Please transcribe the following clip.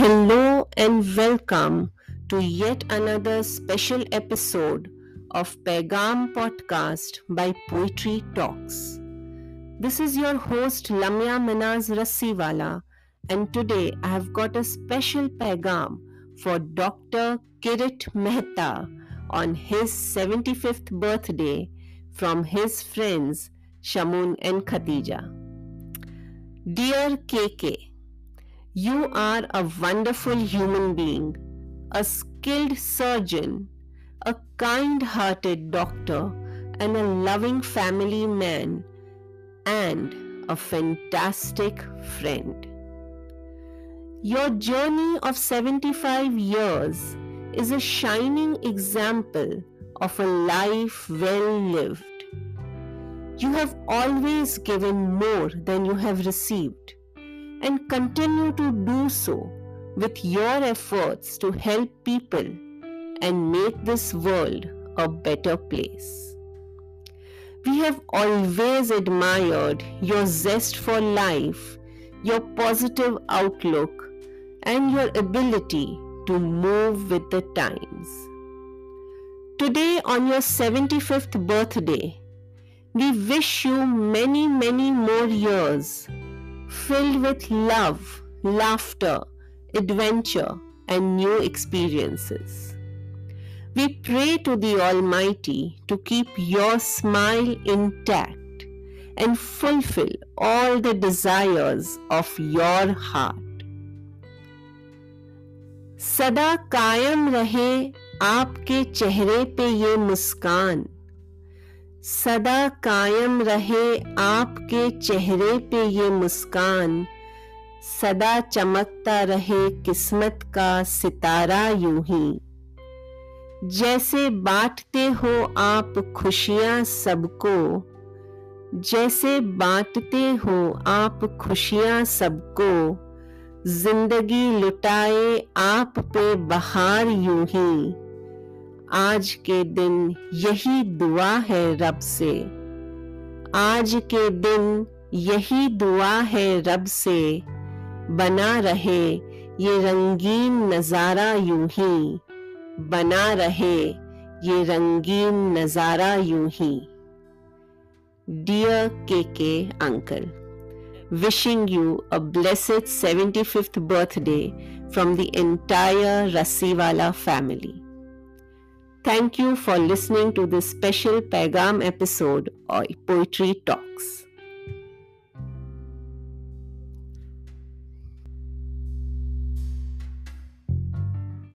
Hello and welcome to yet another special episode of Paigam Podcast by Poetry Talks. This is your host Lamya Minaz Rassiwala, and today I have got a special paigam for Dr. Kirit Mehta on his 75th birthday from his friends Shamoon and Khadija. Dear KK, you are a wonderful human being, a skilled surgeon, a kind-hearted doctor, and a loving family man, and a fantastic friend. Your journey of 75 years is a shining example of a life well lived. You have always given more than you have received, and continue to do so with your efforts to help people and make this world a better place. We have always admired your zest for life, your positive outlook, and your ability to move with the times. Today, on your 75th birthday, we wish you many, many more years filled with love, laughter, adventure, and new experiences. We pray to the Almighty to keep your smile intact and fulfill all the desires of your heart. सदा कायम रहे आपके चेहरे पे ये मुस्कान, सदा कायम रहे आपके चेहरे पे ये मुस्कान, सदा चमकता रहे किस्मत का सितारा यूं ही, जैसे बांटते हो आप खुशियां सबको, जैसे बांटते हो आप खुशियां सबको, जिंदगी लुटाए आप पे बहार यूं ही। आज के दिन यही दुआ है रब से, आज के दिन यही दुआ है रब से, बना रहे ये रंगीन नज़ारा यूं ही, बना रहे ये रंगीन नज़ारा यूं ही। Dear KK uncle, wishing you a blessed 75th birthday from the entire Rassiwala family. Thank you for listening to this special Paigam episode of Poetry Talks.